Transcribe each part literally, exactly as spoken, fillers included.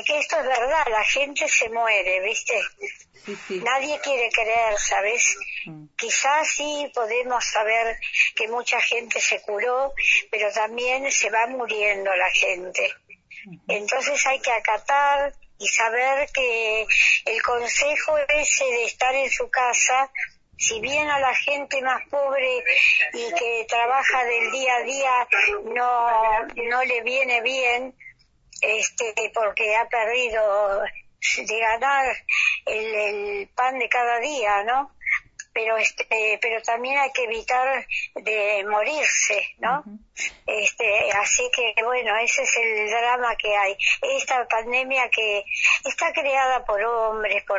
porque esto es verdad, la gente se muere, ¿viste? Sí, sí. Nadie quiere creer, ¿sabes? Mm. Quizás sí podemos saber que mucha gente se curó, pero también se va muriendo la gente. Mm-hmm. Entonces hay que acatar y saber que el consejo ese de estar en su casa, si bien a la gente más pobre y que trabaja del día a día no, no le viene bien, este, porque ha perdido de ganar el, el pan de cada día, ¿no? Pero este, pero también hay que evitar de morirse, ¿no? Uh-huh. Este, así que bueno, ese es el drama que hay. Esta pandemia que está creada por hombres, por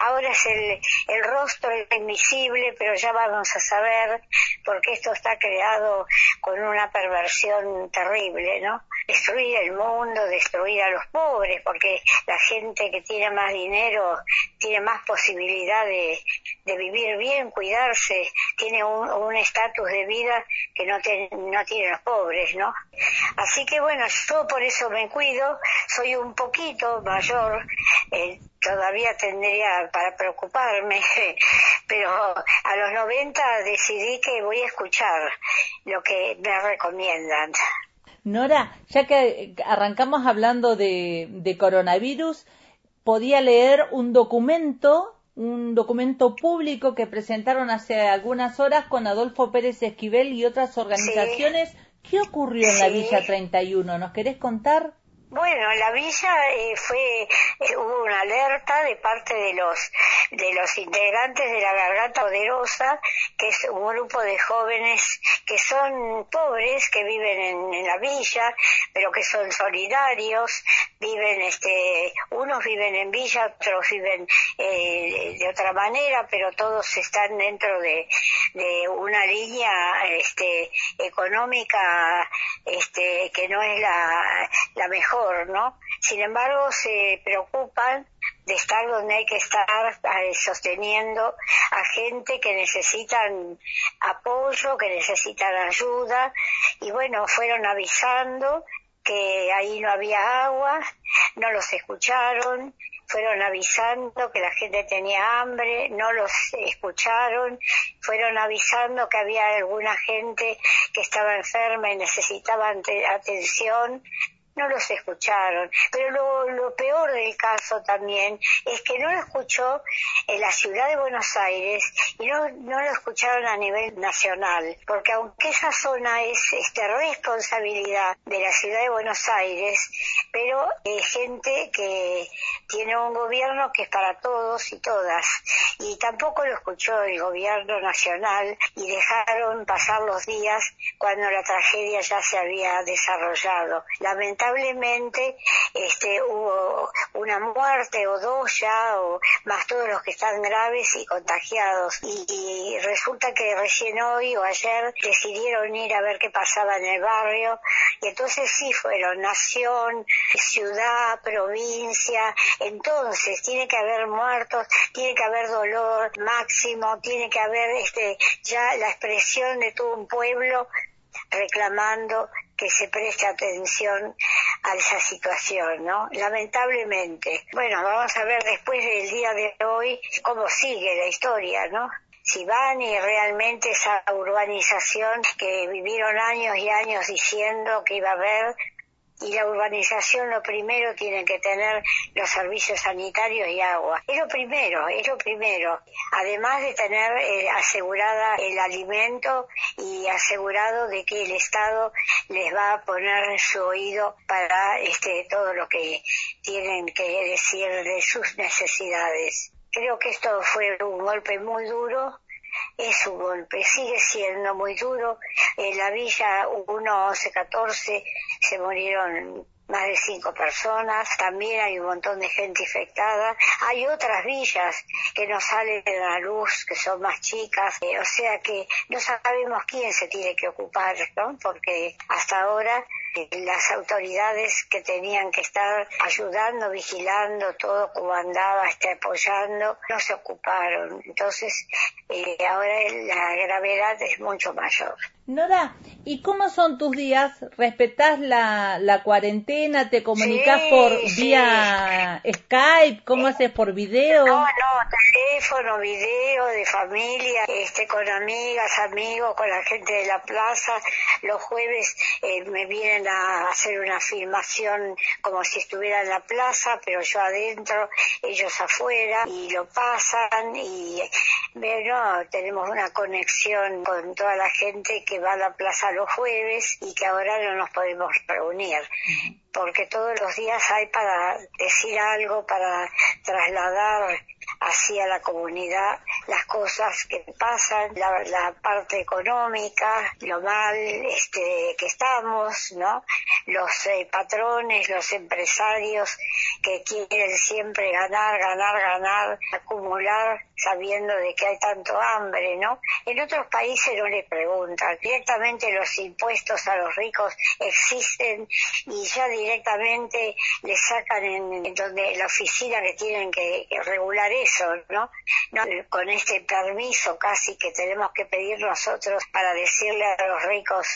ahora es el el rostro invisible, pero ya vamos a saber porque esto está creado con una perversión terrible, ¿no? Destruir el mundo, destruir a los pobres, porque la gente que tiene más dinero tiene más posibilidad de, de vivir bien, cuidarse, tiene un estatus de vida que no, te, no tienen los pobres, ¿no? Así que bueno, yo por eso me cuido, soy un poquito mayor, eh, todavía tendría para preocuparme, pero a los noventa decidí que voy a escuchar lo que me recomiendan. Nora, ya que arrancamos hablando de, de coronavirus, podía leer un documento, un documento público que presentaron hace algunas horas con Adolfo Pérez Esquivel y otras organizaciones. Sí. ¿Qué ocurrió en sí. la Villa treinta y uno? ¿Nos querés contar? Bueno, en la villa eh, fue eh, hubo una alerta de parte de los de los integrantes de la Garganta Poderosa, que es un grupo de jóvenes que son pobres, que viven en, en la villa, pero que son solidarios, viven este unos viven en villa, otros viven eh, de otra manera, pero todos están dentro de, de una línea este económica este que no es la la mejor, ¿no? Sin embargo, se preocupan de estar donde hay que estar, eh, sosteniendo a gente que necesitan apoyo, que necesitan ayuda, y bueno, fueron avisando que ahí no había agua, no los escucharon, fueron avisando que la gente tenía hambre, no los escucharon, fueron avisando que había alguna gente que estaba enferma y necesitaba ante- atención, no los escucharon. Pero lo, lo peor del caso también es que no lo escuchó en la ciudad de Buenos Aires y no, no lo escucharon a nivel nacional, porque aunque esa zona es este, responsabilidad de la ciudad de Buenos Aires, pero hay gente que tiene un gobierno que es para todos y todas, y tampoco lo escuchó el gobierno nacional y dejaron pasar los días cuando la tragedia ya se había desarrollado. Lamentablemente Lamentablemente este, hubo una muerte o dos ya, o más todos los que están graves y contagiados. Y, y resulta que recién hoy o ayer decidieron ir a ver qué pasaba en el barrio. Y entonces sí fueron nación, ciudad, provincia. Entonces tiene que haber muertos, tiene que haber dolor máximo, tiene que haber este, ya la expresión de todo un pueblo reclamando que se preste atención a esa situación, ¿no? Lamentablemente. Bueno, vamos a ver después del día de hoy cómo sigue la historia, ¿no? Si van y realmente esa urbanización que vivieron años y años diciendo que iba a haber, y la urbanización lo primero tienen que tener los servicios sanitarios y agua. Es lo primero, es lo primero. Además de tener eh, asegurada el alimento y asegurado de que el Estado les va a poner su oído para este todo lo que tienen que decir de sus necesidades. Creo que esto fue un golpe muy duro. Es un golpe, sigue siendo muy duro. En la villa uno, once, catorce se murieron más de cinco personas, también hay un montón de gente infectada. Hay otras villas que no salen a la luz, que son más chicas, eh, o sea que no sabemos quién se tiene que ocupar, ¿no? Porque hasta ahora las autoridades que tenían que estar ayudando, vigilando todo como andaba, hasta apoyando, no se ocuparon. Entonces, eh, ahora la gravedad es mucho mayor. Nora, ¿y cómo son tus días? ¿Respetás la, la cuarentena? ¿Te comunicás sí, por sí. vía Skype? ¿Cómo eh, haces por video? No, no, teléfono, video, de familia, este, con amigas, amigos, con la gente de la plaza. Los jueves eh, me vienen a hacer una filmación como si estuviera en la plaza, pero yo adentro, ellos afuera, y lo pasan. Y bueno, tenemos una conexión con toda la gente que va a la plaza los jueves y que ahora no nos podemos reunir, porque todos los días hay para decir algo, para trasladar hacia la comunidad las cosas que pasan, la, la parte económica, lo mal este, que estamos, ¿no? Los eh, patrones, los empresarios que quieren siempre ganar, ganar, ganar, acumular, sabiendo de que hay tanto hambre, ¿no? En otros países no les preguntan, directamente los impuestos a los ricos existen y ya directamente les sacan en, en donde la oficina que tienen que regular eso, ¿no? ¿no? Con este permiso casi que tenemos que pedir nosotros para decirle a los ricos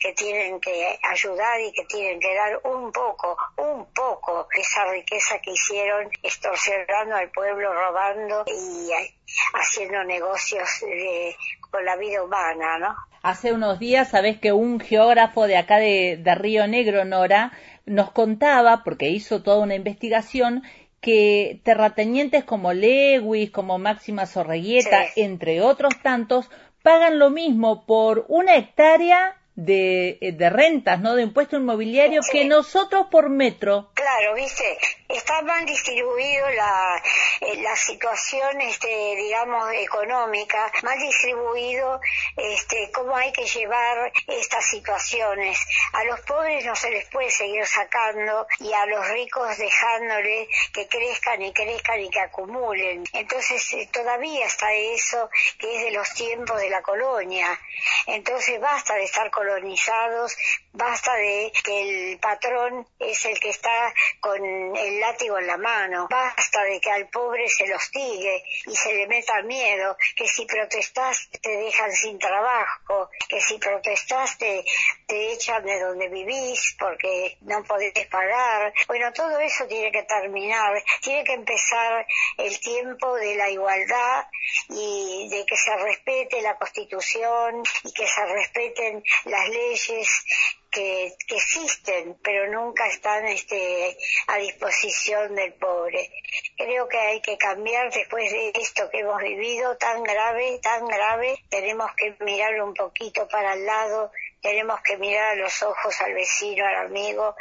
que tienen que ayudar y que tienen que dar un poco, un poco de esa riqueza que hicieron extorsionando al pueblo, robando y haciendo negocios de, con la vida humana, ¿no? Hace unos días, sabés que un geógrafo de acá de, de Río Negro, Nora, nos contaba, porque hizo toda una investigación, que terratenientes como Lewis, como Máxima Zorreguieta, sí, entre otros tantos, pagan lo mismo por una hectárea de, de rentas, ¿no? De impuesto inmobiliario, sí, que nosotros por metro. Claro, viste, está mal distribuido la, eh, la situación, este, digamos, económica, mal distribuido, este, cómo hay que llevar estas situaciones. A los pobres no se les puede seguir sacando y a los ricos dejándole que crezcan y crezcan y que acumulen. Entonces, eh, todavía está eso que es de los tiempos de la colonia. Entonces, basta de estar colonizados, basta de que el patrón es el que está con el látigo en la mano, basta de que al pobre se lo hostigue y se le meta miedo, que si protestás te dejan sin trabajo, que si protestás te, te echan de donde vivís porque no podés pagar. Bueno, todo eso tiene que terminar, tiene que empezar el tiempo de la igualdad y de que se respete la Constitución y que se respeten las leyes Que, que existen, pero nunca están este, a disposición del pobre. Creo que hay que cambiar después de esto que hemos vivido tan grave, tan grave. Tenemos que mirar un poquito para el lado, tenemos que mirar a los ojos al vecino, al amigo,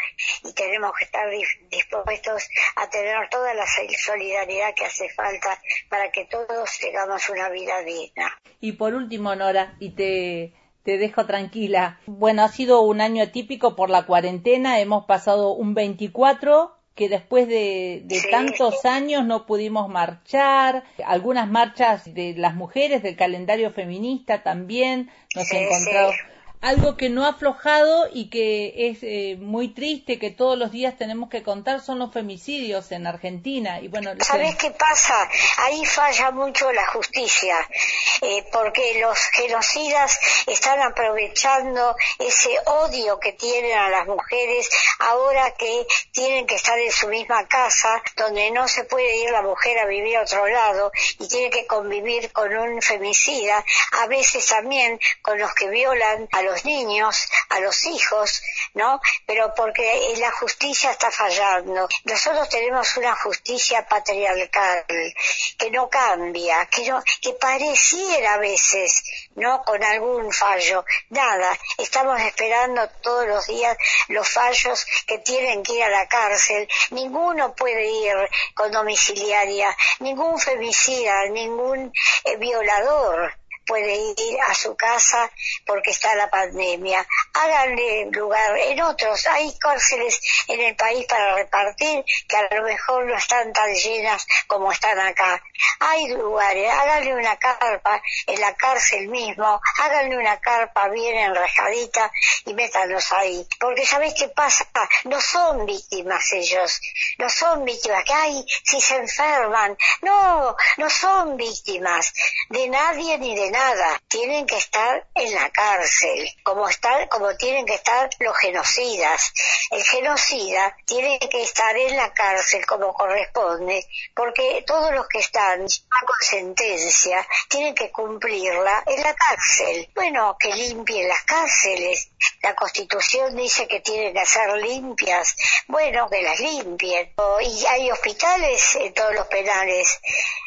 y tenemos que estar dispuestos a tener toda la solidaridad que hace falta para que todos tengamos una vida digna. Y por último, Nora, y te... Te dejo tranquila. Bueno, ha sido un año atípico por la cuarentena. Hemos pasado un veinticuatro que después de, de sí. tantos años no pudimos marchar. Algunas marchas de las mujeres, del calendario feminista también. Nos sí, encontramos. Sí. Algo que no ha aflojado y que es eh, muy triste, que todos los días tenemos que contar, son los femicidios en Argentina. Y bueno, ¿sabés que... qué pasa? Ahí falla mucho la justicia, eh, porque los genocidas están aprovechando ese odio que tienen a las mujeres ahora que tienen que estar en su misma casa, donde no se puede ir la mujer a vivir a otro lado y tiene que convivir con un femicida, a veces también con los que violan a los A los niños, a los hijos, ¿no? Pero porque la justicia está fallando. Nosotros tenemos una justicia patriarcal que no cambia, que no, que pareciera a veces, ¿no? Con algún fallo. Nada. Estamos esperando todos los días los fallos que tienen que ir a la cárcel. Ninguno puede ir con domiciliaria, ningún femicida, ningún eh, violador. puede ir a su casa porque está la pandemia. Háganle lugar en otros. Hay cárceles en el país para repartir que a lo mejor no están tan llenas como están acá. Hay lugares. Háganle una carpa en la cárcel mismo. Háganle una carpa bien enrejadita y métanlos ahí. Porque ¿sabés qué pasa? No son víctimas ellos. No son víctimas. Que hay si se enferman. No, no son víctimas de nadie ni de nada. Tienen que estar en la cárcel, como estar, como tienen que estar los genocidas. El genocida tiene que estar en la cárcel como corresponde, porque todos los que están con sentencia tienen que cumplirla en la cárcel. Bueno, que limpien las cárceles. La Constitución dice que tienen que ser limpias. Bueno, que las limpien. Y hay hospitales en todos los penales.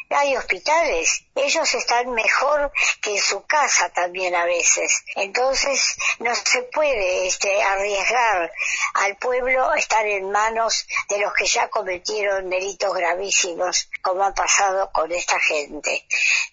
Hay hospitales. Ellos están mejor que en su casa también a veces. Entonces no se puede este, arriesgar al pueblo a estar en manos de los que ya cometieron delitos gravísimos, como ha pasado con esta gente.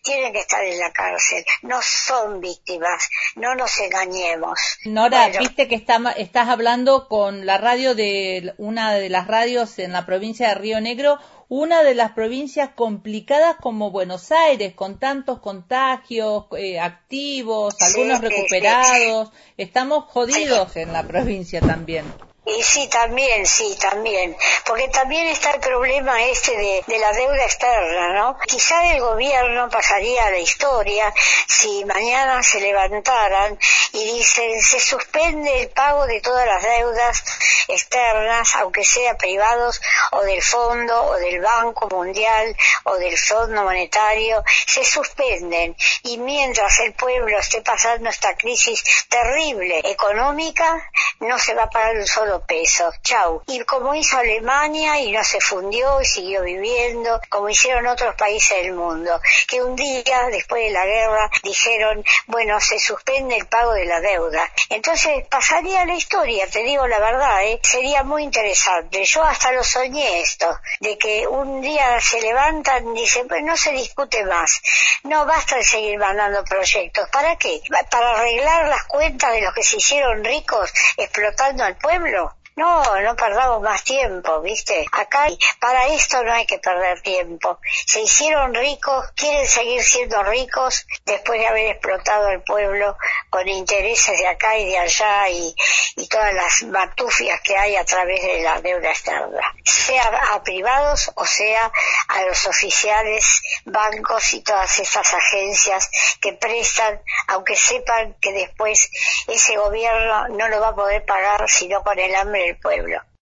Tienen que estar en la cárcel. No son víctimas. No nos engañemos. Nora, bueno, viste que está, estás hablando con la radio de una de las radios en la provincia de Río Negro, una de las provincias complicadas como Buenos Aires, con tantos contagios eh, activos, algunos sí, recuperados. Sí, sí. Estamos jodidos en la provincia también. Y sí, también, sí, también. Porque también está el problema este de, de la deuda externa, ¿no? Quizá el gobierno pasaría a la historia si mañana se levantaran y dicen se suspende el pago de todas las deudas externas, aunque sea privados o del Fondo o del Banco Mundial o del Fondo Monetario, se suspenden. Y mientras el pueblo esté pasando esta crisis terrible económica, no se va a pagar un solo pesos, chau. Y como hizo Alemania y no se fundió y siguió viviendo, como hicieron otros países del mundo, que un día después de la guerra dijeron, bueno, se suspende el pago de la deuda. Entonces pasaría la historia, te digo la verdad, ¿eh? Sería muy interesante. Yo hasta lo soñé esto, de que un día se levantan y dicen, pues no se discute más, no basta de seguir mandando proyectos. ¿Para qué? ¿Para arreglar las cuentas de los que se hicieron ricos explotando al pueblo? No, no perdamos más tiempo, ¿viste? Acá para esto no hay que perder tiempo. Se hicieron ricos, quieren seguir siendo ricos después de haber explotado al pueblo con intereses de acá y de allá y, y todas las matufias que hay a través de la deuda externa. Sea a privados o sea a los oficiales, bancos y todas estas agencias que prestan, aunque sepan que después ese gobierno no lo va a poder pagar sino con el hambre del pueblo.